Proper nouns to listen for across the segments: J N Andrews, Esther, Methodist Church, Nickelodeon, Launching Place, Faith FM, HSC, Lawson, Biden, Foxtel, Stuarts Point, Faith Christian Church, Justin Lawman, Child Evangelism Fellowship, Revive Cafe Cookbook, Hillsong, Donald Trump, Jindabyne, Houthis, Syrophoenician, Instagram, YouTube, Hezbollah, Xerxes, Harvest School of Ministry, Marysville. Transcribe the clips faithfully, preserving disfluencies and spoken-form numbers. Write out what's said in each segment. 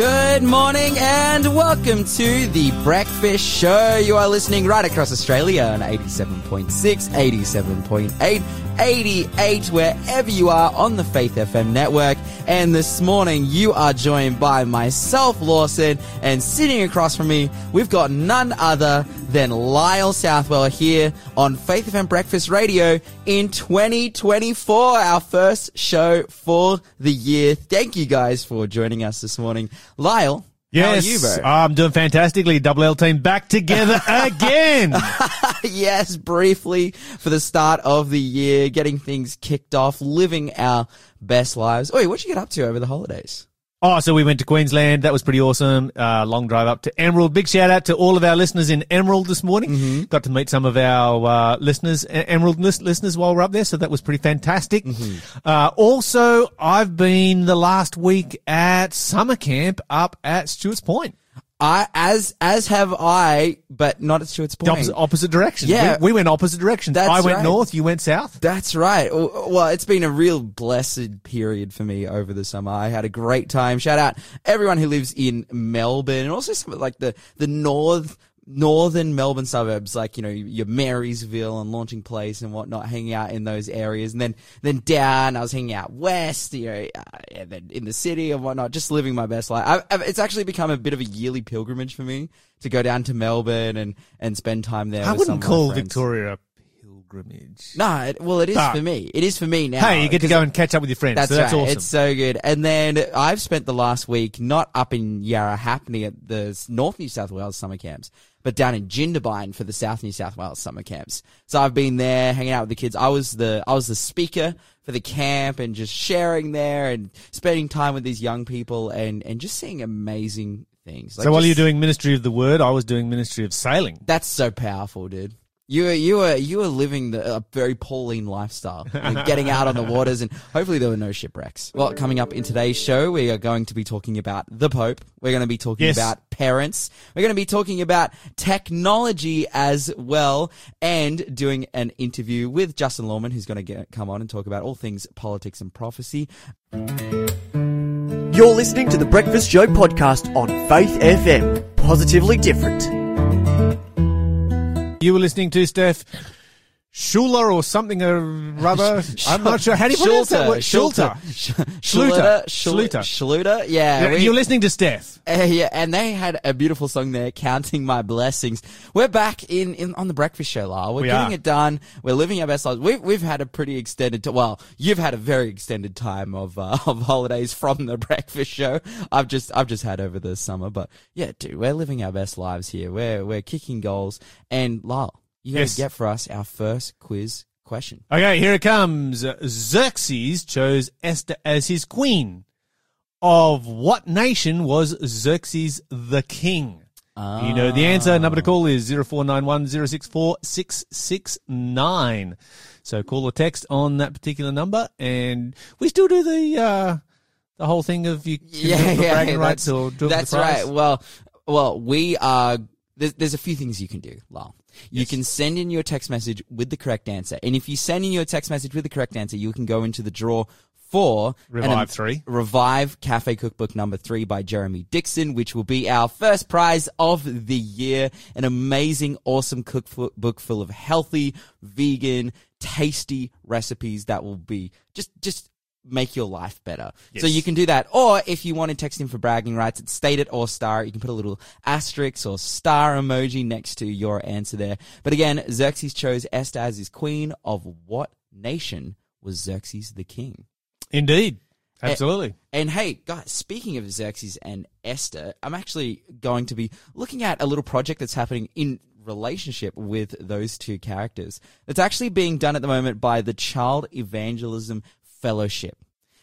Good morning and welcome to The Breakfast Show. You are listening right across Australia on eighty-seven point six, eighty-seven point eight, eighty-eight, wherever you are on the Faith F M network. And this morning you are joined by myself, Lawson, and sitting across from me, we've got none other than Lyle Southwell here on Faith F M Breakfast Radio in twenty twenty-four, our first show for the year. Thank you guys for joining us this morning. Lyle, yes, how are you, bro? I'm doing fantastically. Double L team back together again. Yes, briefly for the start of the year, getting things kicked off, living our best lives. Oi, what'd you get up to over the holidays? Oh, so we went to Queensland. That was pretty awesome. Uh, long drive up to Emerald. Big shout out to all of our listeners in Emerald this morning. Mm-hmm. Got to meet some of our, uh, listeners, Emerald list- listeners while we're up there. So that was pretty fantastic. Mm-hmm. Uh, also I've been the last week at summer camp up at Stuarts Point. I, as, as have I, but not at Stuarts Point. Opposite, opposite directions. Yeah. We, we went opposite directions. That's I went right. north, you went south. That's right. Well, it's been a real blessed period for me over the summer. I had a great time. Shout out everyone who lives in Melbourne and also some of like the, the north, northern Melbourne suburbs, like, you know, your Marysville and Launching Place and whatnot, hanging out in those areas. And then, then down, I was hanging out west, you know, uh, and then in the city and whatnot, just living my best life. I've, I've, it's actually become a bit of a yearly pilgrimage for me to go down to Melbourne and, and spend time there. I with wouldn't some call Victoria a pilgrimage. No, it, well, it is but, for me. It is for me now. Hey, you get to go and catch up with your friends. That's, so that's right. Awesome. It's so good. And then I've spent the last week not up in Yarra Happany at the North New South Wales summer camps, but down in Jindabyne for the South New South Wales summer camps. So I've been there hanging out with the kids. I was the, I was the speaker for the camp and just sharing there and spending time with these young people and, and just seeing amazing things. Like so while just, you're doing ministry of the word, I was doing ministry of sailing. That's so powerful, dude. You were, you were, you were living the, a very Pauline lifestyle, like getting out on the waters, and hopefully there were no shipwrecks. Well, coming up in today's show, we are going to be talking about the Pope. We're going to be talking yes. about parents. We're going to be talking about technology as well, and doing an interview with Justin Lawman, who's going to get, come on and talk about all things politics and prophecy. You're listening to The Breakfast Show podcast on Faith F M. Positively different. You were listening to, Steph, Schuller or something or rather. I'm not sure. How do you pronounce that word? Schulter. Schluter. Schluter. Schluter. Yeah. You're listening to Steph. Uh, yeah. And they had a beautiful song there, Counting My Blessings. We're back in, in on The Breakfast Show, Lyle. We're we getting are. it done. We're living our best lives. We've, we've had a pretty extended, t- well, you've had a very extended time of, uh, of holidays from The Breakfast Show. I've just, I've just had over the summer, but yeah, dude, we're living our best lives here. We're, we're kicking goals. And Lyle, You're yes. going to get for us our first quiz question. Okay, here it comes. Xerxes chose Esther as his queen. Of what nation was Xerxes the king? Oh. You know the answer. Number to call is zero four nine one, zero six four, six six nine. So call or text on that particular number. And we still do the uh, the whole thing of you yeah, do it for yeah, bragging rights or do it that's for the prize. Right. Well, well, we are... There's, there's a few things you can do, Lyle. You yes. can send in your text message with the correct answer. And if you send in your text message with the correct answer, you can go into the draw for Revive three. Revive Cafe Cookbook number three by Jeremy Dixon, which will be our first prize of the year. An amazing, awesome cookbook full of healthy, vegan, tasty recipes that will be just, just, make your life better. Yes. So you can do that. Or if you want to text in for bragging rights, it's state it or star. You can put a little asterisk or star emoji next to your answer there. But again, Xerxes chose Esther as his queen. Of what nation was Xerxes the king? Indeed. Absolutely. And, and hey, guys, speaking of Xerxes and Esther, I'm actually going to be looking at a little project that's happening in relationship with those two characters. It's actually being done at the moment by the Child Evangelism Fellowship.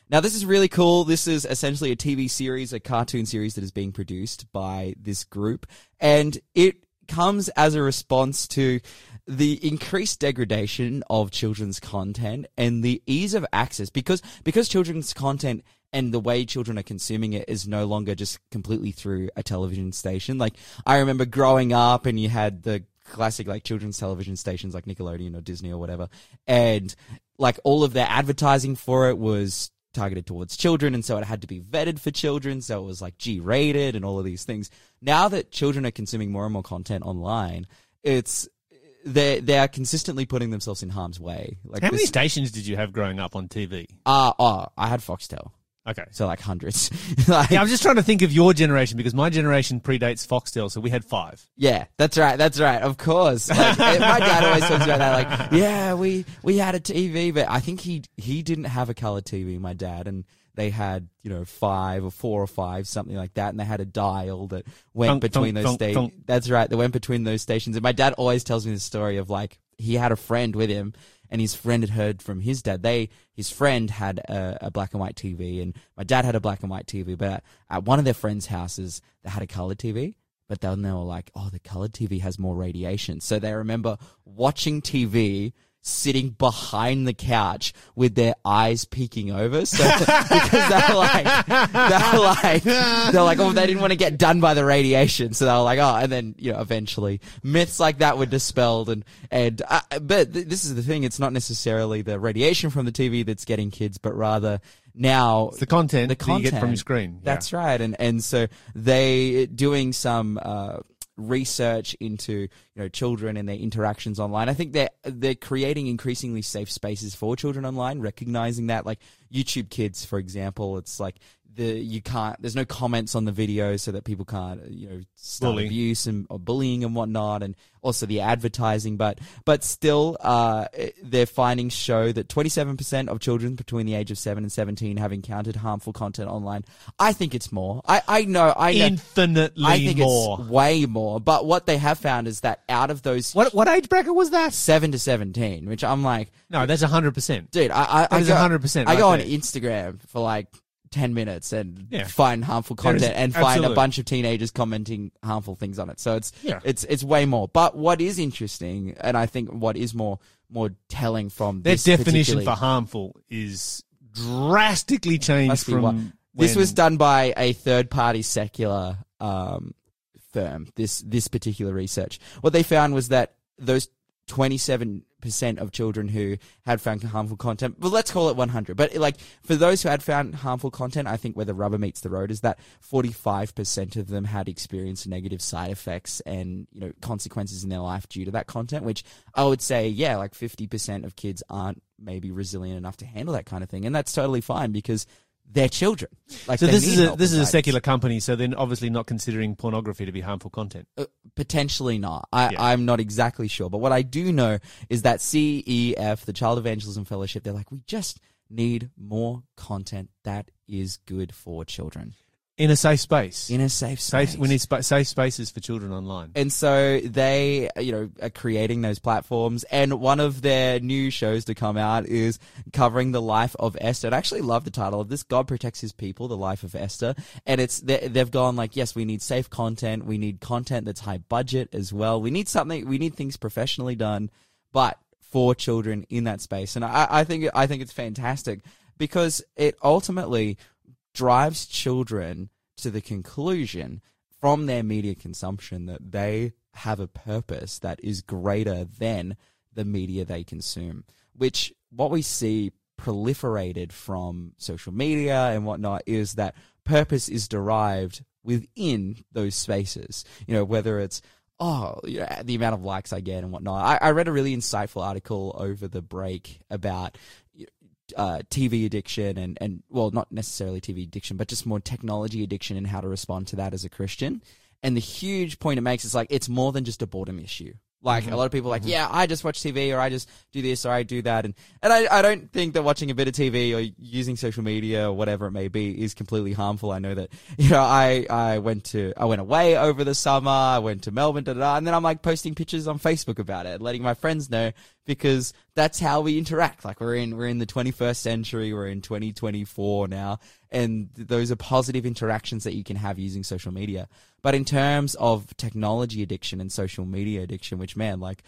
Now, this is really cool. This is essentially a T V series, a cartoon series that is being produced by this group, and it comes as a response to the increased degradation of children's content and the ease of access, because because children's content and the way children are consuming it is no longer just completely through a television station. Like, I remember growing up and you had the classic like children's television stations like Nickelodeon or Disney or whatever, and like all of their advertising for it was targeted towards children, and so it had to be vetted for children, so it was like G-rated and all of these things. Now that children are consuming more and more content online, it's they they are consistently putting themselves in harm's way. Like, how this, many stations did you have growing up on T V? Uh, oh, I had Foxtel. Okay. So like hundreds. Like, yeah, I'm just trying to think of your generation, because my generation predates Foxtel, so we had five. Yeah, that's right, that's right, of course. Like, my dad always talks about that, like, yeah, we, we had a T V, but I think he he didn't have a colour T V, my dad, and they had, you know, five or four or five, something like that, and they had a dial that went thunk, between thunk, those stations. That's right, that went between those stations. And my dad always tells me the story of, like, he had a friend with him, and his friend had heard from his dad. They, his friend had a, a black and white T V, and my dad had a black and white T V. But at, at one of their friends' houses, they had a colored T V. But then they were like, "Oh, the colored T V has more radiation." So they remember watching T V, sitting behind the couch with their eyes peeking over, so because they were like, they were like, they're like, oh, they didn't want to get done by the radiation, so they were like, oh, and then you know, eventually myths like that were dispelled, and and uh, but th- this is the thing, it's not necessarily the radiation from the T V that's getting kids, but rather now it's the content, the content that you get from your screen. Yeah. That's right, and and so they doing some. Uh, research into, you know, children and their interactions online. I think they're, they're creating increasingly safe spaces for children online, recognizing that, like YouTube Kids, for example, it's like the, you can't, there's no comments on the video so that people can't, you know, start Bully. abuse and or bullying and whatnot, and also the advertising, but, but still, uh, their findings show that twenty-seven percent of children between the age of seven and seventeen have encountered harmful content online. I think it's more. I, I know, I know. Infinitely more. I think more. It's way more, but what they have found is that out of those... What what age bracket was that? seven to seventeen, which I'm like... No, that's one hundred percent. Dude, I, I, I go, one hundred percent right I go on there. Instagram for like... ten minutes and yeah. find harmful content is, and find absolutely. a bunch of teenagers commenting harmful things on it. So it's, yeah. it's, it's way more. But what is interesting, and I think what is more, more telling from their this definition for harmful is drastically changed from when... This was done by a third party secular, um, firm. This, this particular research. What they found was that those twenty-seven percent of children who had found harmful content, well, let's call it one hundred, but like for those who had found harmful content, I think where the rubber meets the road is that forty-five percent of them had experienced negative side effects and, you know, consequences in their life due to that content, which I would say, yeah, like fifty percent of kids aren't maybe resilient enough to handle that kind of thing. And that's totally fine because they're children. Like, so this is a, this is a secular company, so they're obviously not considering pornography to be harmful content. Uh, potentially not. I, yeah. I'm not exactly sure. But what I do know is that C E F, the Child Evangelism Fellowship, they're like, we just need more content that is good for children. In a safe space. In a safe space. Safe, we need spa- safe spaces for children online. And so they, you know, are creating those platforms. And one of their new shows to come out is covering the life of Esther. And I actually love the title of this. God Protects His People, the Life of Esther. And it's, they've gone like, yes, we need safe content. We need content that's high budget as well. We need something, we need things professionally done, but for children in that space. And I, I think, I think it's fantastic because it ultimately drives children to the conclusion from their media consumption that they have a purpose that is greater than the media they consume, which what we see proliferated from social media and whatnot is that purpose is derived within those spaces. You know, whether it's, oh, you know, the amount of likes I get and whatnot. I, I read a really insightful article over the break about Uh, T V addiction and, and, well, not necessarily T V addiction, but just more technology addiction and how to respond to that as a Christian. And the huge point it makes is like, it's more than just a boredom issue. Like, mm-hmm. a lot of people are like, mm-hmm. yeah, I just watch T V or I just do this or I do that. And, and I, I don't think that watching a bit of T V or using social media or whatever it may be is completely harmful. I know that, you know, I, I went to, I went away over the summer. I went to Melbourne, da, da, da, and then I'm like posting pictures on Facebook about it, letting my friends know, because that's how we interact. Like we're in, we're in the twenty-first century. We're in twenty twenty-four now. And those are positive interactions that you can have using social media. But in terms of technology addiction and social media addiction, which, man, like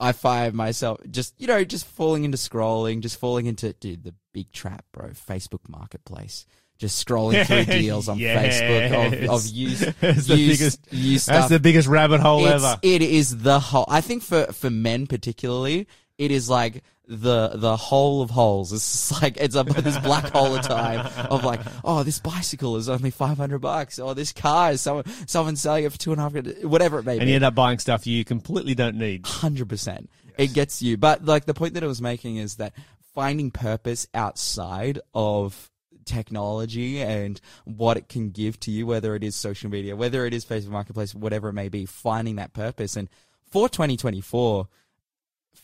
I find myself just, you know, just falling into scrolling, just falling into, dude, the big trap, bro, Facebook Marketplace. Just scrolling through deals on yes. Facebook of, of used, used, the biggest, used stuff. That's the biggest rabbit hole it's, ever. It is the whole. I think for, for men particularly, it is like the the hole of holes. It's just like it's a this black hole of time of like, oh, this bicycle is only five hundred bucks, or this car is someone someone's selling it for two and a half, whatever it may be. And you end up buying stuff you completely don't need. Hundred percent, it gets you. But like the point that I was making is that finding purpose outside of technology and what it can give to you, whether it is social media, whether it is Facebook Marketplace, whatever it may be, finding that purpose. And for twenty twenty-four,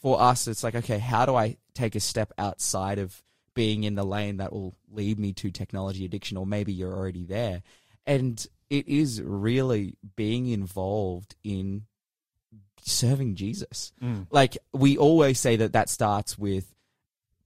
for us, it's like, okay, how do I take a step outside of being in the lane that will lead me to technology addiction, or maybe you're already there. And it is really being involved in serving Jesus. Mm. Like we always say that that starts with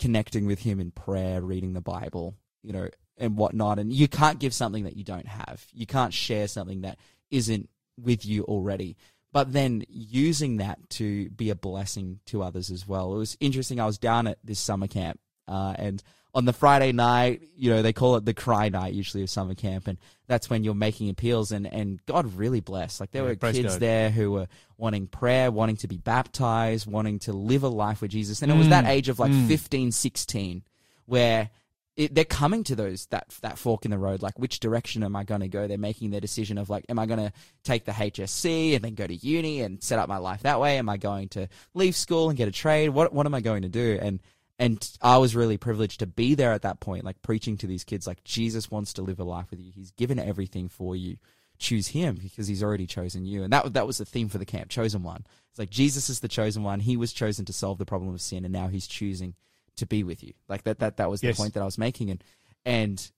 connecting with him in prayer, reading the Bible, you know, and whatnot. And you can't give something that you don't have. You can't share something that isn't with you already. But then using that to be a blessing to others as well. It was interesting. I was down at this summer camp, uh, and on the Friday night, you know, they call it the cry night usually of summer camp, and that's when you're making appeals. And, and God really blessed. Like there yeah, were kids God. there who were wanting prayer, wanting to be baptized, wanting to live a life with Jesus. And mm. it was that age of like mm. fifteen, sixteen where It, they're coming to those that that fork in the road, like which direction am I going to go? They're making their decision of like, am I going to take the H S C and then go to uni and set up my life that way? Am I going to leave school and get a trade? What what am I going to do? And and I was really privileged to be there at that point, like preaching to these kids, like Jesus wants to live a life with you. He's given everything for you. Choose him because he's already chosen you. And that that was the theme for the camp, chosen one. It's like Jesus is the chosen one. He was chosen to solve the problem of sin, and now he's choosing to be with you. Like that, that, that was the yes. point that I was making. And, and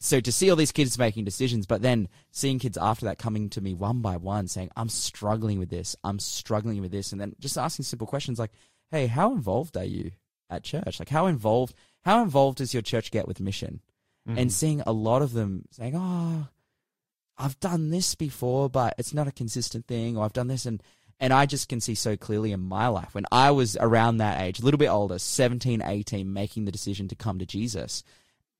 so to see all these kids making decisions, but then seeing kids after that coming to me one by one saying, I'm struggling with this. I'm struggling with this. And then just asking simple questions like, hey, how involved are you at church? Like how involved, how involved does your church get with mission? Mm-hmm. And seeing a lot of them saying, oh, I've done this before, but it's not a consistent thing, or I've done this. And, And I just can see so clearly in my life when I was around that age, a little bit older, seventeen, eighteen, making the decision to come to Jesus,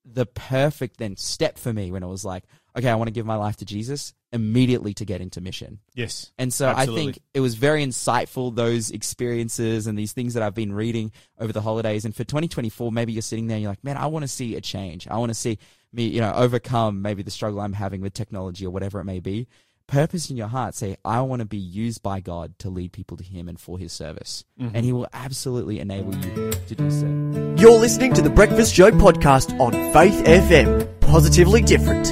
the perfect then step for me when it was like, okay, I want to give my life to Jesus, immediately to get into mission. Yes. And so absolutely. I think it was very insightful, those experiences and these things that I've been reading over the holidays. And for twenty twenty-four, maybe you're sitting there and you're like, man, I want to see a change. I want to see me, you know, overcome maybe the struggle I'm having with technology or whatever it may be. Purpose in your heart, say, I want to be used by God to lead people to him and for his service. Mm-hmm. And he will absolutely enable you to do so. You're listening to The Breakfast Show podcast on Faith F M. Positively different.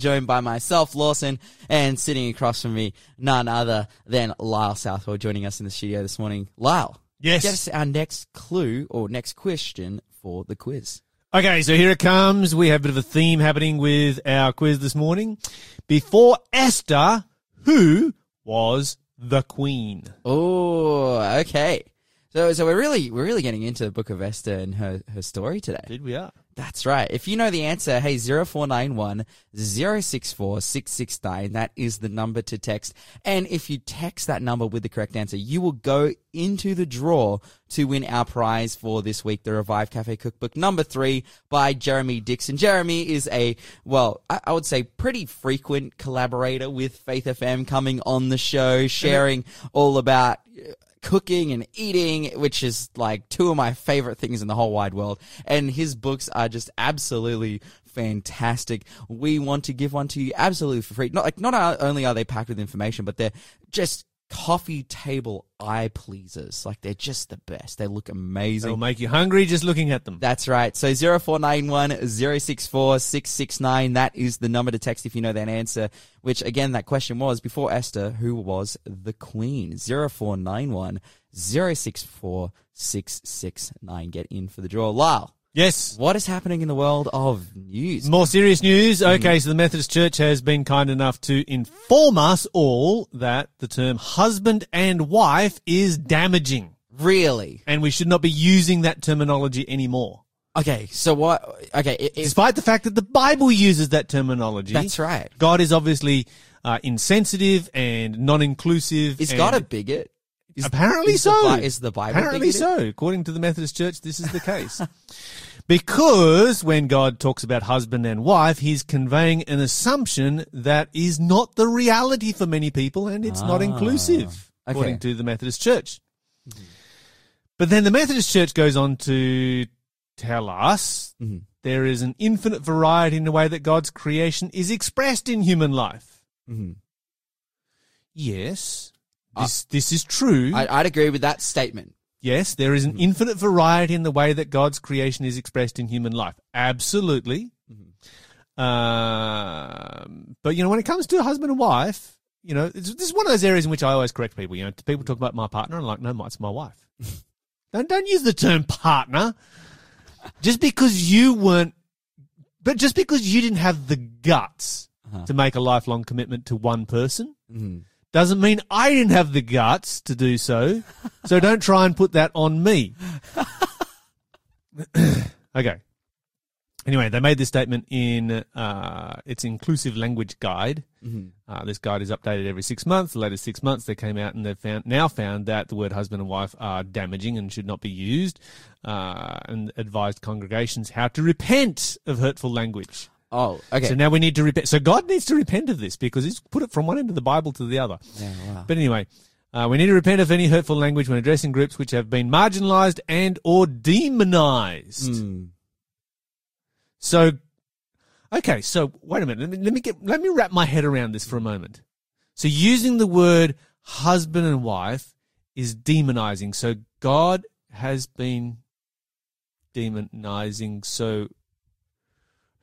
Joined by myself, Lawson, and sitting across from me, none other than Lyle Southwell, joining us in the studio this morning. Lyle, yes, get us our next clue or next question for the quiz. Okay, so here it comes. We have a bit of a theme happening with our quiz this morning. Before Esther, who was the queen? Oh, okay. So, so we're really we're really getting into the Book of Esther and her, her story today. Did we are? That's right. If you know the answer, hey, zero four nine one, zero six four, six six nine. That is the number to text. And if you text that number with the correct answer, you will go into the draw to win our prize for this week, the Revive Cafe Cookbook number three by Jeremy Dixon. Jeremy is a, well, I, I would say pretty frequent collaborator with Faith F M, coming on the show, sharing all about cooking and eating, which is like two of my favorite things in the whole wide world. And his books are just absolutely fantastic. We want to give one to you absolutely for free. Not like not only are they packed with information, but they're just coffee table eye pleasers. Like they're just the best. They look amazing. They'll make you hungry just looking at them. That's right. So zero four nine one, zero six four, six six nine. That is the number to text if you know that answer, which again, that question was before Esther, who was the queen? zero four nine one, zero six four, six six nine. Get in for the draw. Lyle. Yes. What is happening in the world of news? More serious news. Okay, so the Methodist Church has been kind enough to inform us all that the term husband and wife is damaging. Really? And we should not be using that terminology anymore. Okay, so what... Okay, it, it, despite the fact that the Bible uses that terminology... That's right. God is obviously uh, insensitive and non-inclusive. Is God a bigot? Is, Apparently is so. The, is the Bible Apparently so. According to the Methodist Church, this is the case. Because when God talks about husband and wife, he's conveying an assumption that is not the reality for many people, and it's ah, not inclusive, okay. according to the Methodist Church. Mm-hmm. But then the Methodist Church goes on to tell us mm-hmm. there is an infinite variety in the way that God's creation is expressed in human life. Mm-hmm. Yes, this, uh, this is true. I, I'd agree with that statement. Yes, there is an mm-hmm. infinite variety in the way that God's creation is expressed in human life. Absolutely. Mm-hmm. Um, but, you know, when it comes to husband and wife, you know, it's, this is one of those areas in which I always correct people. You know, people talk about my partner, and I'm like, no, it's my wife. don't, don't use the term partner. Just because you weren't, but just because you didn't have the guts uh-huh. to make a lifelong commitment to one person, mm-hmm. doesn't mean I didn't have the guts to do so, so don't try and put that on me. Okay. Anyway, they made this statement in uh, its inclusive language guide. Mm-hmm. Uh, this guide is updated every six months. The latest six months they came out and they've found, now found that the word husband and wife are damaging and should not be used, uh, and advised congregations how to repent of hurtful language. Oh, okay. So now we need to repent. So God needs to repent of this because he's put it from one end of the Bible to the other. Yeah, wow. But anyway, uh, we need to repent of any hurtful language when addressing groups which have been marginalized and or demonized. Mm. So, okay, so wait a minute. Let me, let me get, let me wrap my head around this for a moment. So using the word husband and wife is demonizing. So God has been demonizing. So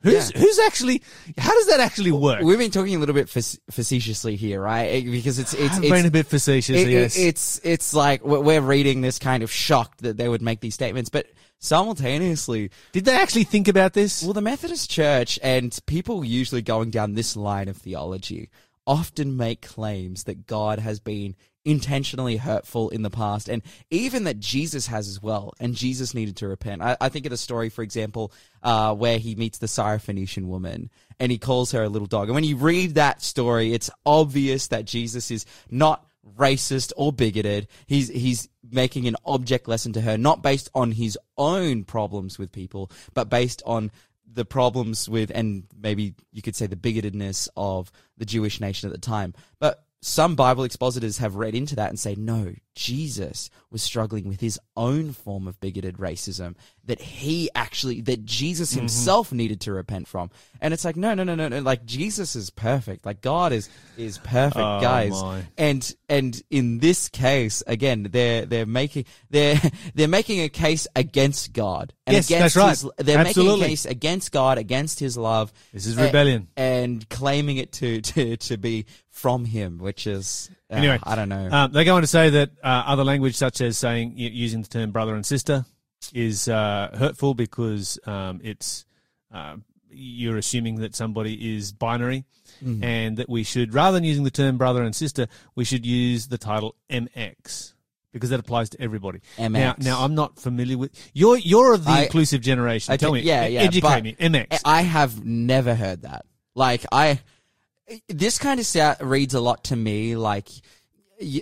Who's yeah. who's actually? How does that actually work? We've been talking a little bit facetiously here, right? Because it's it's, it's been a bit facetious. It, yes, it, it's it's like we're reading this kind of shocked that they would make these statements, but simultaneously, did they actually think about this? Well, the Methodist Church and people usually going down this line of theology often make claims that God has been intentionally hurtful in the past, and even that Jesus has as well, and Jesus needed to repent. I, I think of the story, for example, uh, where he meets the Syrophoenician woman, and he calls her a little dog. And when you read that story, it's obvious that Jesus is not racist or bigoted. He's he's making an object lesson to her, not based on his own problems with people, but based on the problems with, and maybe you could say the bigotedness of the Jewish nation at the time. But some Bible expositors have read into that and say, no, Jesus was struggling with his own form of bigoted racism that he actually, that Jesus himself mm-hmm. needed to repent from. And it's like, no, no, no, no, no. Like Jesus is perfect. Like God is, is perfect, oh, guys. My. And, and in this case, again, they're, they're making, they're, they're making a case against God. And yes, against that's right. His, they're Absolutely. making a case against God, against his love. This is rebellion. And, and claiming it to, to, to be from him, which is, uh, anyway, I don't know. Um, they go on to say that uh, other language, such as saying using the term brother and sister, is uh, hurtful because um, it's uh, you're assuming that somebody is binary, mm-hmm. and that we should, rather than using the term brother and sister, we should use the title M X because that applies to everybody. M X. Now, now I'm not familiar with you're you're of the I, inclusive generation. Okay, tell me, yeah, yeah, educate me. M X. I have never heard that. Like I. This kind of sound reads a lot to me like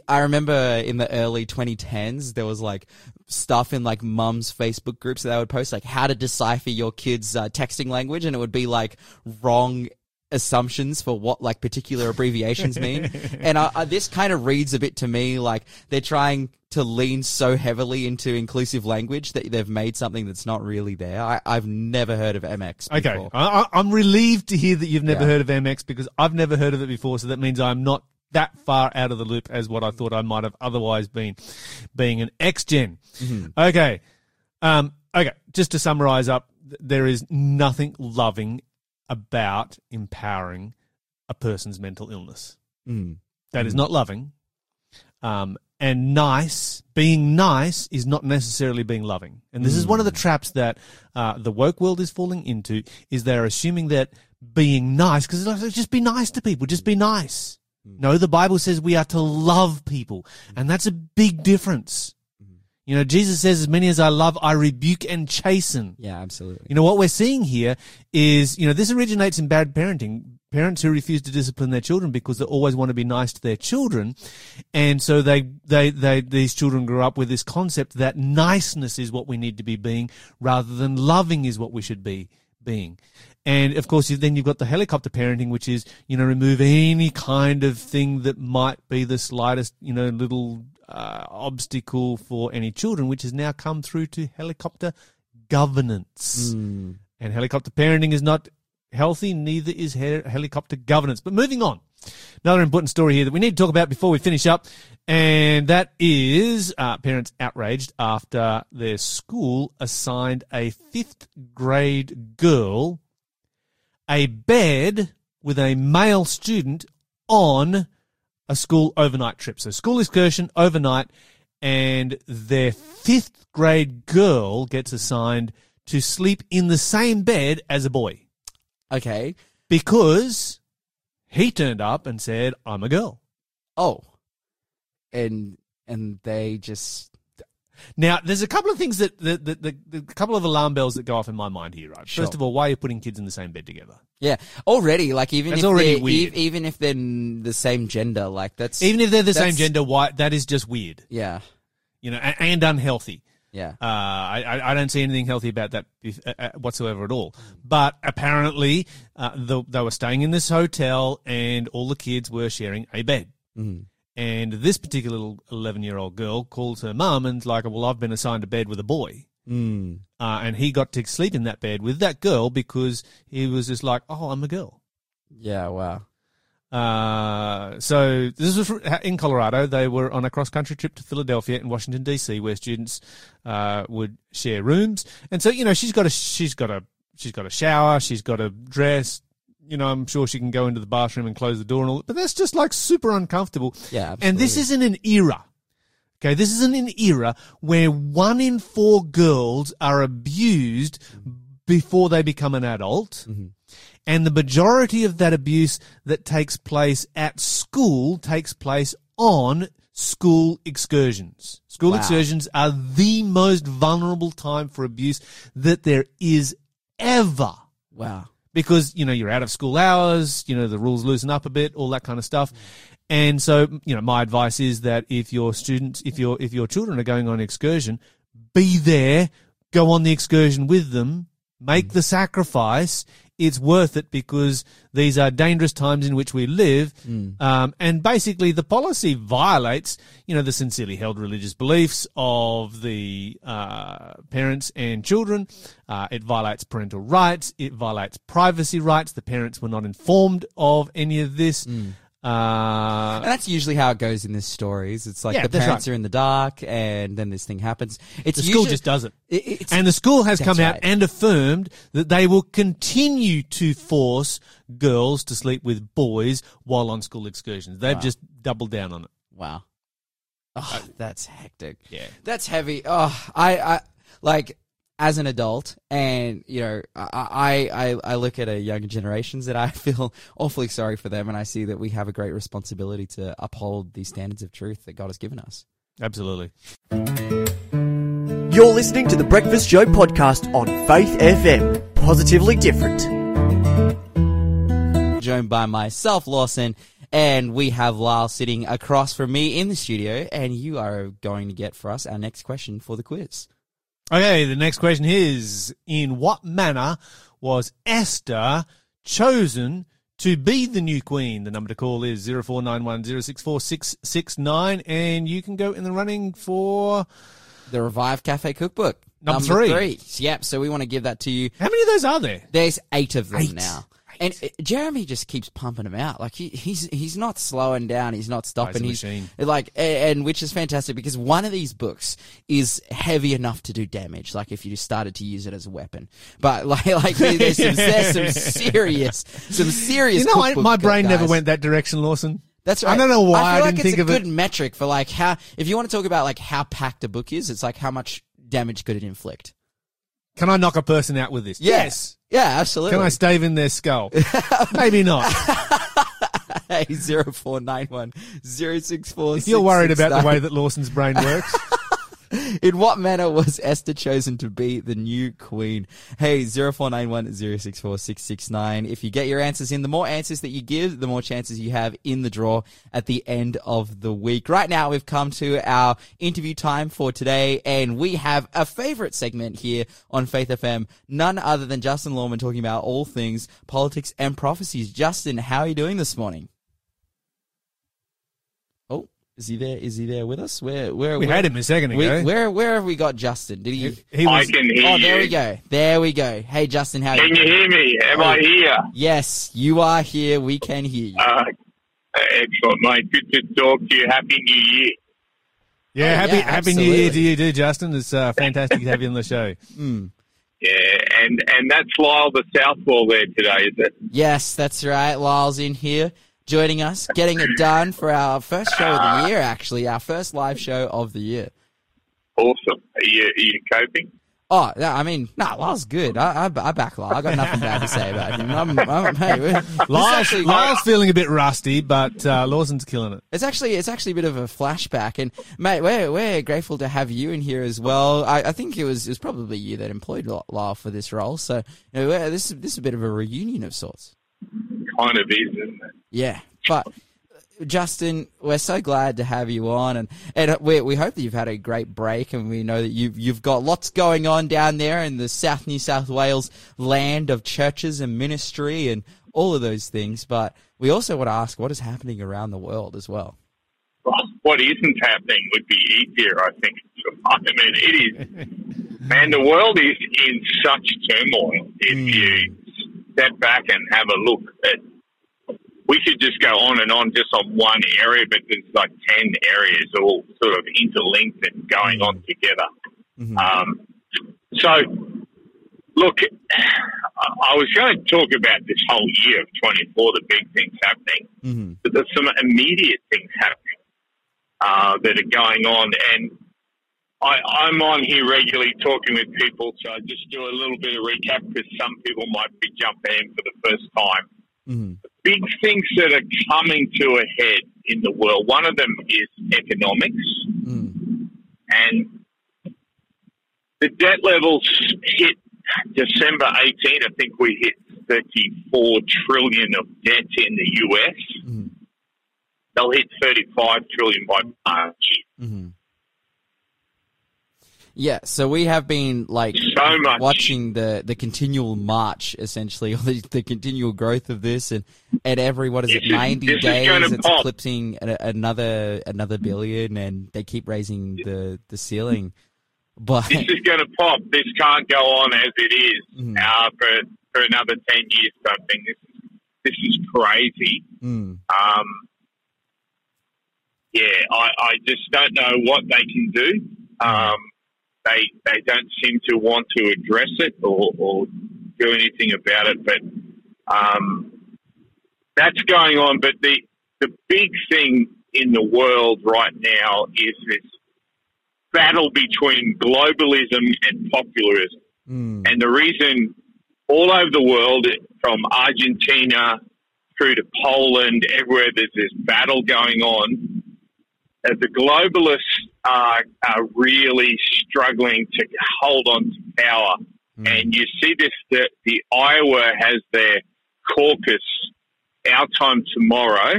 I remember in the early twenty tens there was like stuff in like mum's Facebook groups that they would post like how to decipher your kids' uh, texting language, and it would be like wrong assumptions for what like particular abbreviations mean. And I, I, this kind of reads a bit to me like they're trying to lean so heavily into inclusive language that they've made something that's not really there. I, I've never heard of M X before. Okay. I, I'm relieved to hear that you've never yeah. heard of M X because I've never heard of it before, so that means I'm not that far out of the loop as what I thought I might have otherwise been, being an ex-gen. Mm-hmm. Okay. Um, okay, just to summarize up, there is nothing loving about empowering a person's mental illness. Mm. That mm. is not loving. Um, and nice, being nice is not necessarily being loving. And this mm. is one of the traps that uh, the woke world is falling into, is they're assuming that being nice, because it's like, just be nice to people, just be nice. Mm. No, the Bible says we are to love people, mm. and that's a big difference. Mm. You know, Jesus says, as many as I love, I rebuke and chasten. Yeah, absolutely. You know, what we're seeing here is, you know, this originates in bad parenting. Parents who refuse to discipline their children because they always want to be nice to their children, and so they they they these children grow up with this concept that niceness is what we need to be being rather than loving is what we should be being. And of course, then you've got the helicopter parenting, which is, you know, remove any kind of thing that might be the slightest, you know, little uh, obstacle for any children, which has now come through to helicopter governance. Mm. And helicopter parenting is not healthy, neither is he- helicopter governance. But moving on, another important story here that we need to talk about before we finish up, and that is uh, parents outraged after their school assigned a fifth grade girl a bed with a male student on a school overnight trip. So school excursion, overnight, and their fifth grade girl gets assigned to sleep in the same bed as a boy. Okay. Because he turned up and said, I'm a girl. Oh. And and they just... Now, there's a couple of things that, the the, the, the couple of alarm bells that go off in my mind here, right? Sure. First of all, why are you putting kids in the same bed together? Yeah. Already, like, even that's if already they're, weird. E- even if they're the same gender, like, that's... Even if they're the same gender, why that is just weird. Yeah. You know, and, and unhealthy. Yeah. Uh, I, I don't see anything healthy about that whatsoever at all. But apparently uh, the, they were staying in this hotel and all the kids were sharing a bed. Mm. And this particular little eleven-year-old girl calls her mum and's like, well, I've been assigned a bed with a boy. Mm. Uh, and he got to sleep in that bed with that girl because he was just like, oh, I'm a girl. Yeah, wow. Uh, so this was in Colorado. They were on a cross-country trip to Philadelphia and Washington D C, where students uh, would share rooms. And so, you know, she's got a she's got a she's got a shower, she's got a dress. You know, I'm sure she can go into the bathroom and close the door and all. But that's just like super uncomfortable. Yeah, absolutely. And this isn't an era. Okay, this isn't an era where one in four girls are abused before they become an adult. Mm-hmm. And the majority of that abuse that takes place at school takes place on school excursions. School wow. excursions are the most vulnerable time for abuse that there is ever. Wow. Because, you know, you're out of school hours, you know, the rules loosen up a bit, all that kind of stuff. And so, you know, my advice is that if your students, if your, if your children are going on an excursion, be there, go on the excursion with them, make mm. the sacrifice. It's worth it because these are dangerous times in which we live. Mm. Um, and basically the policy violates, you know, the sincerely held religious beliefs of the uh, parents and children. Uh, it violates parental rights. It violates privacy rights. The parents were not informed of any of this. Mm. Uh, and that's usually how it goes in these stories. It's like yeah, the parents right. are in the dark and then this thing happens. It's the usually, school just does it. it and the school has come right. out and affirmed that they will continue to force girls to sleep with boys while on school excursions. They've wow. just doubled down on it. Wow. Oh, that's hectic. Yeah. That's heavy. Oh, I, I like... As an adult, and you know, I, I I look at a younger generations that I feel awfully sorry for them, and I see that we have a great responsibility to uphold the standards of truth that God has given us. Absolutely. You're listening to the Breakfast Show podcast on Faith F M. Positively different. Joined by myself, Lawson, and we have Lyle sitting across from me in the studio, and you are going to get for us our next question for the quiz. Okay, the next question is, in what manner was Esther chosen to be the new queen? The number to call is zero four nine one zero six four six six nine, and you can go in the running for... The Revive Cafe Cookbook. Number, number three. three. Yep, so we want to give that to you. How many of those are there? There's eight of them eight. now. And Jeremy just keeps pumping them out. Like he, he's he's not slowing down. He's not stopping. He's machine. Like, and, and which is fantastic because one of these books is heavy enough to do damage. Like if you just started to use it as a weapon, but like like there's, some, there's some serious some serious. You know, I, my brain guys. never went that direction, Lawson. That's right. I don't know why I, feel like I didn't think of it. It's a good metric for like how if you want to talk about like how packed a book is, it's like how much damage could it inflict. Can I knock a person out with this? Yes. Yeah, absolutely. Can I stave in their skull? Maybe not. Hey, zero four nine one zero six four. If you're worried about the way that Lawson's brain works, In what manner was Esther chosen to be the new queen? Hey, zero four nine one zero six four six six nine. If you get your answers in, the more answers that you give, the more chances you have in the draw at the end of the week. Right now, we've come to our interview time for today, and we have a favorite segment here on Faith F M, none other than Justin Lawman talking about all things politics and prophecies. Justin, how are you doing this morning? Is he there? Is he there with us? Where? Where? We where, had him a second ago. Where, where? Where have we got Justin? Did he? he was, I can hear you. Oh, there you. we go. There we go. Hey, Justin, how? Can you, you hear me? Am oh, I here? Yes, you are here. We can hear you. Uh, excellent, mate. Good to talk to you. Happy New Year. Yeah, oh, happy yeah, Happy New Year to you, too, Justin. It's uh, fantastic to have you on the show. Mm. Yeah, and and that's Lyle the Southwell there today, is it? Yes, that's right. Lyle's in here, joining us, getting it done for our first show of the year, actually, our first live show of the year. Awesome. Are you, are you coping? Oh, no, I mean, no, Lyle's good. I, I, I back Lyle. I got nothing bad to say about him. I'm, I'm, hey, Lyle's, Lyle's feeling a bit rusty, but uh, Lawson's killing it. It's actually, it's actually a bit of a flashback, and mate, we're we're grateful to have you in here as well. I, I think it was it was probably you that employed Lyle for this role, so you know, this is this is a bit of a reunion of sorts. Kind of is, isn't it? Yeah, but Justin, we're so glad to have you on, and, and we we hope that you've had a great break, and we know that you've you've got lots going on down there in the South New South Wales land of churches and ministry and all of those things. But we also want to ask what is happening around the world as well. well what isn't happening would be easier, I think. I mean, it is. Man, the world is in such turmoil. If mm. you step back and have a look at. We should just go on and on just on one area, but there's like ten areas all sort of interlinked and going on together. Mm-hmm. Um, so, look, I was going to talk about this whole year of twenty-four, the big things happening, mm-hmm. but there's some immediate things happening uh, that are going on. And I, I'm on here regularly talking with people, so I just do a little bit of recap because some people might be jumping in for the first time. Mm-hmm. Big things that are coming to a head in the world. One of them is economics. Mm. And the debt levels hit December eighteenth. I think we hit thirty-four trillion dollars of debt in the U S. Mm. They'll hit thirty-five trillion dollars by March. Mm-hmm. Yeah, so we have been like so much. watching the, the continual march, essentially, or the, the continual growth of this, and at every what is this it, ninety is, days, it's pop. eclipsing another another billion, and they keep raising the, the ceiling. But this is going to pop. This can't go on as it is mm. uh, for for another ten years. I think this this is crazy. Mm. Um, yeah, I I just don't know what they can do. Um. They they don't seem to want to address it or, or do anything about it, but um, that's going on. But the the big thing in the world right now is this battle between globalism and populism. Mm. And the reason all over the world, from Argentina through to Poland, everywhere there's this battle going on, as the globalists Are, are really struggling to hold on to power. Mm. And you see this, the, the Iowa has their caucus, our time tomorrow,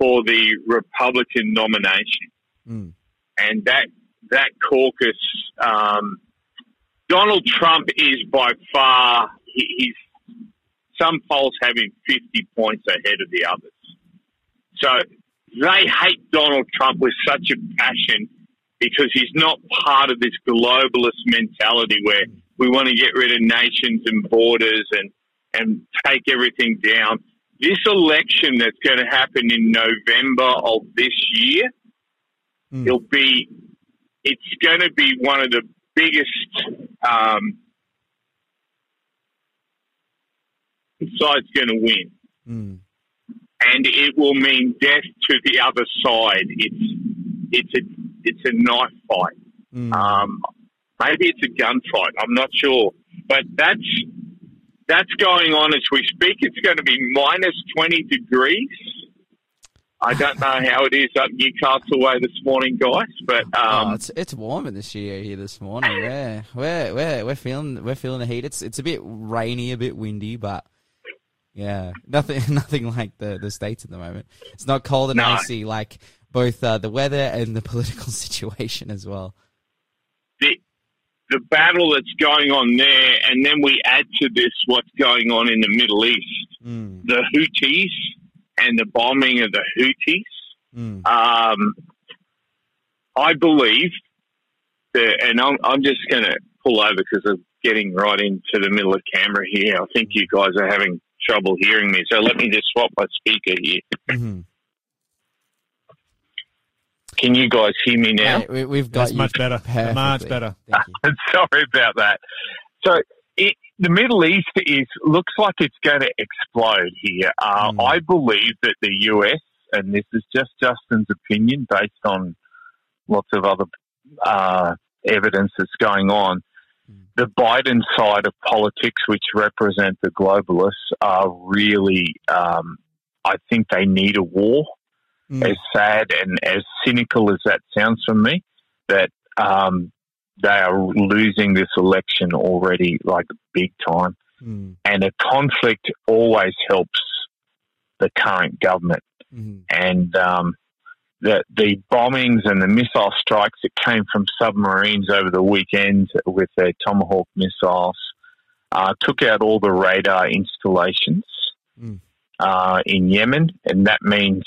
for the Republican nomination. Mm. And that that caucus, um, Donald Trump is by far, he, he's some polls have him fifty points ahead of the others. So they hate Donald Trump with such a passion because he's not part of this globalist mentality where we want to get rid of nations and borders and, and take everything down. This election that's going to happen in November of this year, mm. it'll be, it's going to be one of the biggest, um, side's going to win. Mm. And it will mean death to the other side. It's it's a it's a knife fight. Mm. Um, maybe it's a gunfight. I'm not sure, but that's that's going on as we speak. It's going to be minus twenty degrees I don't know how it is up Newcastle way this morning, guys, but um, oh, it's it's warmer this year here this morning. Yeah, we're we're we're feeling we're feeling the heat. It's it's a bit rainy, a bit windy, but yeah, nothing nothing like the, the States at the moment. It's not cold and no. icy like both uh, the weather and the political situation as well. The the battle that's going on there, and then we add to this what's going on in the Middle East, mm. the Houthis. And the bombing of the Houthis. Mm. Um, I believe that, and I'm, I'm just going to pull over because I'm getting right into the middle of Canberra here. I think you guys are having trouble hearing me, so let me just swap my speaker here. Mm-hmm. Can you guys hear me now? Hey, we, we've got That's you much better. Perfectly. Much better. Thank you. Sorry about that. So. It, the Middle East is looks like it's going to explode here. Uh, mm. I believe that the U S, and this is just Justin's opinion based on lots of other uh, evidence that's going on, mm. the Biden side of politics, which represent the globalists, are really, um, I think they need a war. Mm. As sad and as cynical as that sounds for me, that... Um, they are losing this election already, like big time. Mm. And a conflict always helps the current government. Mm. And um, the, the bombings and the missile strikes that came from submarines over the weekend with their Tomahawk missiles uh, took out all the radar installations mm. uh, in Yemen. And that means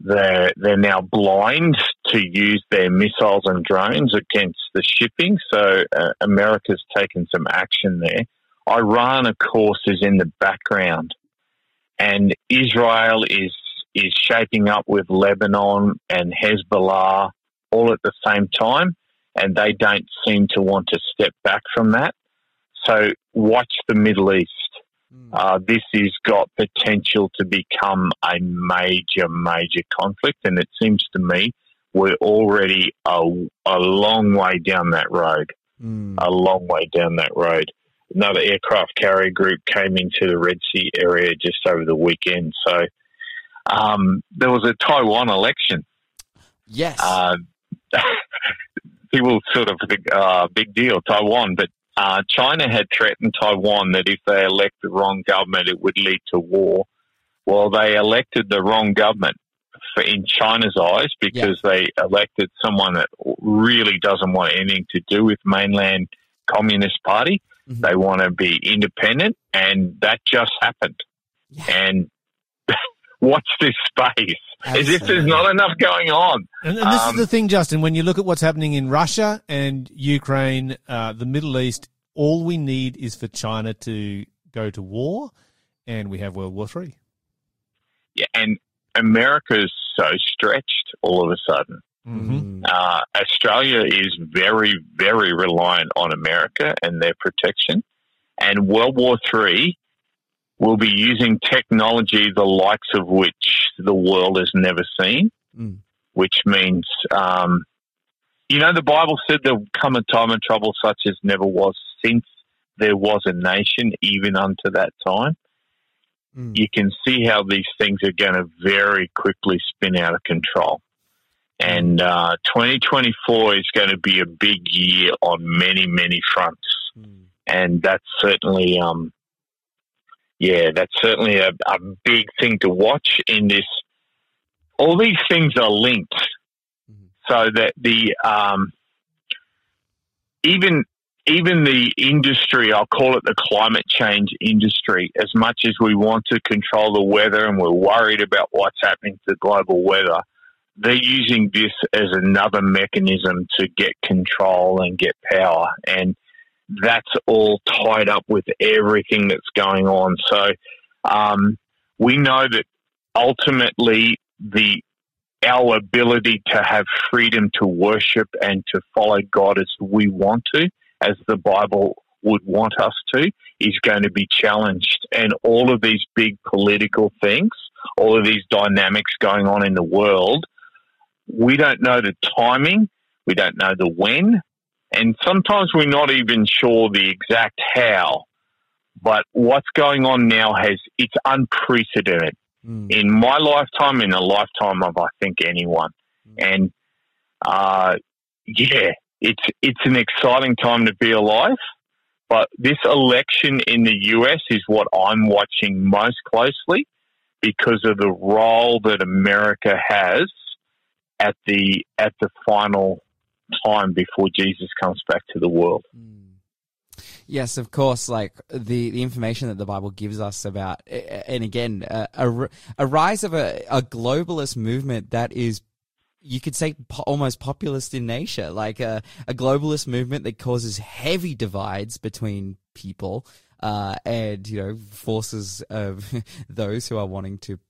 they're, they're now blind to use their missiles and drones against the shipping, so uh, America's taken some action there. Iran, of course, is in the background, and Israel is is shaping up with Lebanon and Hezbollah all at the same time, and they don't seem to want to step back from that. So watch the Middle East. Uh, this has got potential to become a major, major conflict, and it seems to me we're already a, a long way down that road, mm. a long way down that road. Another aircraft carrier group came into the Red Sea area just over the weekend. So um, there was a Taiwan election. Yes. Uh, people sort of think, uh, big deal, Taiwan. But uh, China had threatened Taiwan that if they elect the wrong government, it would lead to war. Well, they elected the wrong government. For in China's eyes, because yeah. they elected someone that really doesn't want anything to do with mainland Communist Party. Mm-hmm. They want to be independent, and that just happened. Yeah. And watch this space. Absolutely. As if there's not enough going on. And, and this um, is the thing, Justin, when you look at what's happening in Russia and Ukraine, uh, the Middle East, all we need is for China to go to war, and we have World War Three. Yeah, and America's so stretched all of a sudden. Mm-hmm. Uh, Australia is very, very reliant on America and their protection. And World War Three will be using technology the likes of which the world has never seen, mm. which means, um, you know, the Bible said there'll come a time of trouble such as never was since there was a nation, even unto that time. You can see how these things are going to very quickly spin out of control. And uh, twenty twenty-four is going to be a big year on many, many fronts. Mm. And that's certainly, um, yeah, that's certainly a, a big thing to watch in this. All these things are linked mm. so that the, um, even... Even the industry, I'll call it the climate change industry, as much as we want to control the weather and we're worried about what's happening to global weather, they're using this as another mechanism to get control and get power. And that's all tied up with everything that's going on. So um, we know that ultimately the our ability to have freedom to worship and to follow God as we want to, as the Bible would want us to, is going to be challenged. And all of these big political things, all of these dynamics going on in the world, we don't know the timing, we don't know the when, and sometimes we're not even sure the exact how. But what's going on now has it's unprecedented. mm. in my lifetime, in the lifetime of, I think, anyone. Mm. And, uh, yeah, it's it's an exciting time to be alive. But this election in the U S is what I'm watching most closely because of the role that America has at the at the final time before Jesus comes back to the world. Mm. Yes, of course, like the, the information that the Bible gives us about, and again, a, a, a rise of a, a globalist movement that is, you could say, po- almost populist in nature, like a, a globalist movement that causes heavy divides between people uh, and, you know, forces of those who are wanting to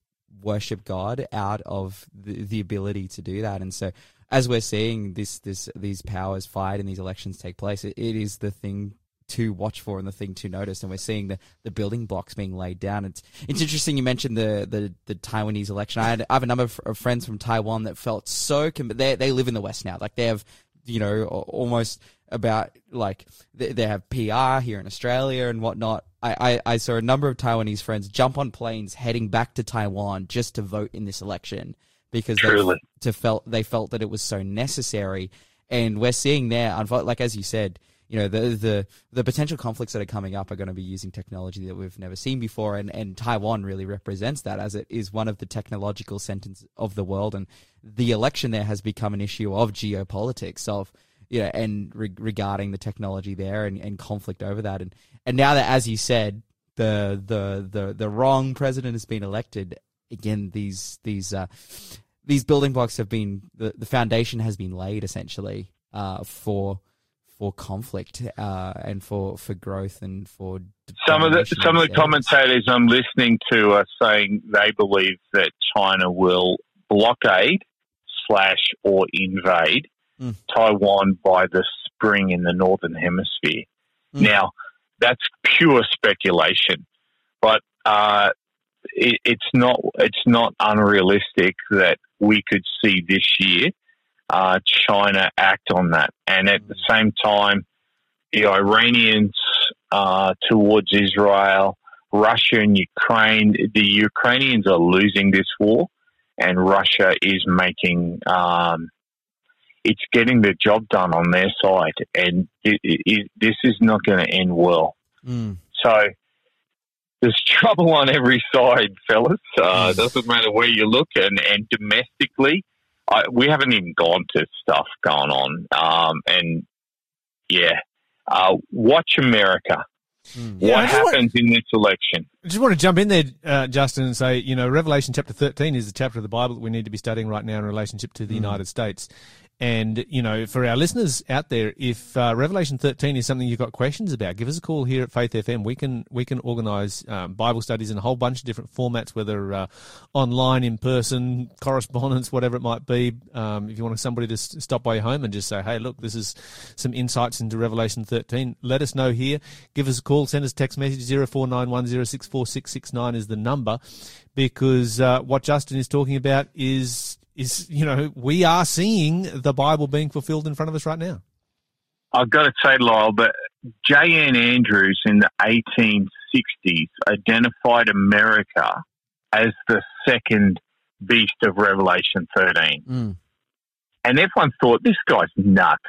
worship God out of the, the ability to do that. And so as we're seeing this, this, these powers fight and these elections take place, it, it is the thing to watch for and the thing to notice, and we're seeing the, the building blocks being laid down. It's it's interesting you mentioned the the, the Taiwanese election. I, had, I have a number of friends from Taiwan that felt so com- they they live in the West now, like they have you know almost about like they, they have P R here in Australia and whatnot. I, I I saw a number of Taiwanese friends jump on planes heading back to Taiwan just to vote in this election because they, to felt they felt that it was so necessary, and we're seeing there, like as you said. You know, the, the the potential conflicts that are coming up are going to be using technology that we've never seen before, and, and Taiwan really represents that as it is one of the technological centers of the world, and the election there has become an issue of geopolitics of, you know, and re- regarding the technology there and, and conflict over that, and and now that, as you said, the the the, the wrong president has been elected again, these these uh, these building blocks have been the, the foundation has been laid essentially uh, for. For conflict uh, and for, for growth and for some of the some of the commentators I'm listening to are saying they believe that China will blockade slash or invade mm. Taiwan by the spring in the northern hemisphere. Mm. Now that's pure speculation, but uh, it, it's not it's not unrealistic that we could see this year. Uh, China act on that. And at the same time, the Iranians uh, towards Israel, Russia and Ukraine, the Ukrainians are losing this war, and Russia is making, um, it's getting the job done on their side. And it, it, it, this is not going to end well. Mm. So there's trouble on every side, fellas. Uh, doesn't matter where you look, and, and domestically, I, we haven't even gone to stuff going on. Um, and, yeah, uh, watch America. Mm. What yeah, happens want, in this election? I just want to jump in there, uh, Justin, and say, you know, Revelation chapter thirteen is the chapter of the Bible that we need to be studying right now in relationship to the mm. United States. And, you know, for our listeners out there, if uh, Revelation thirteen is something you've got questions about, give us a call here at Faith F M. We can we can organise um, Bible studies in a whole bunch of different formats, whether uh, online, in person, correspondence, whatever it might be. Um, if you want somebody to s- stop by your home and just say, hey, look, this is some insights into Revelation thirteen, let us know here. Give us a call. Send us a text message. zero four nine one zero six four six six nine is the number, because uh, what Justin is talking about is... is, you know, we are seeing the Bible being fulfilled in front of us right now. I've got to say, Lyle, but J N Andrews in the eighteen sixties identified America as the second beast of Revelation thirteen. Mm. And everyone thought, this guy's nuts.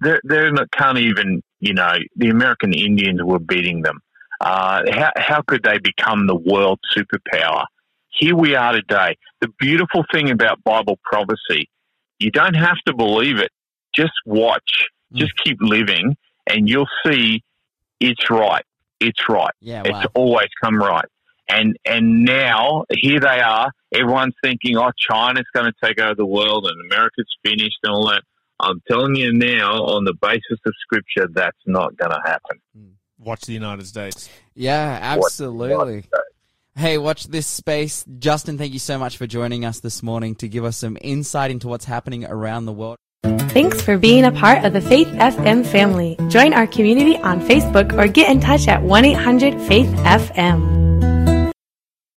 They're, they're not, can't even, you know, the American Indians were beating them. Uh, how, how could they become the world superpower? Here we are today. The beautiful thing about Bible prophecy, you don't have to believe it. Just watch. Mm. Just keep living, and you'll see it's right. It's right. Yeah, wow. It's always come right. And and now, here they are. Everyone's thinking, oh, China's going to take over the world, and America's finished and all that. I'm telling you now, on the basis of Scripture, that's not going to happen. Watch the United States. Yeah, absolutely. Hey, watch this space. Justin, thank you so much for joining us this morning to give us some insight into what's happening around the world. Thanks for being a part of the Faith F M family. Join our community on Facebook or get in touch at one eight hundred faith F M.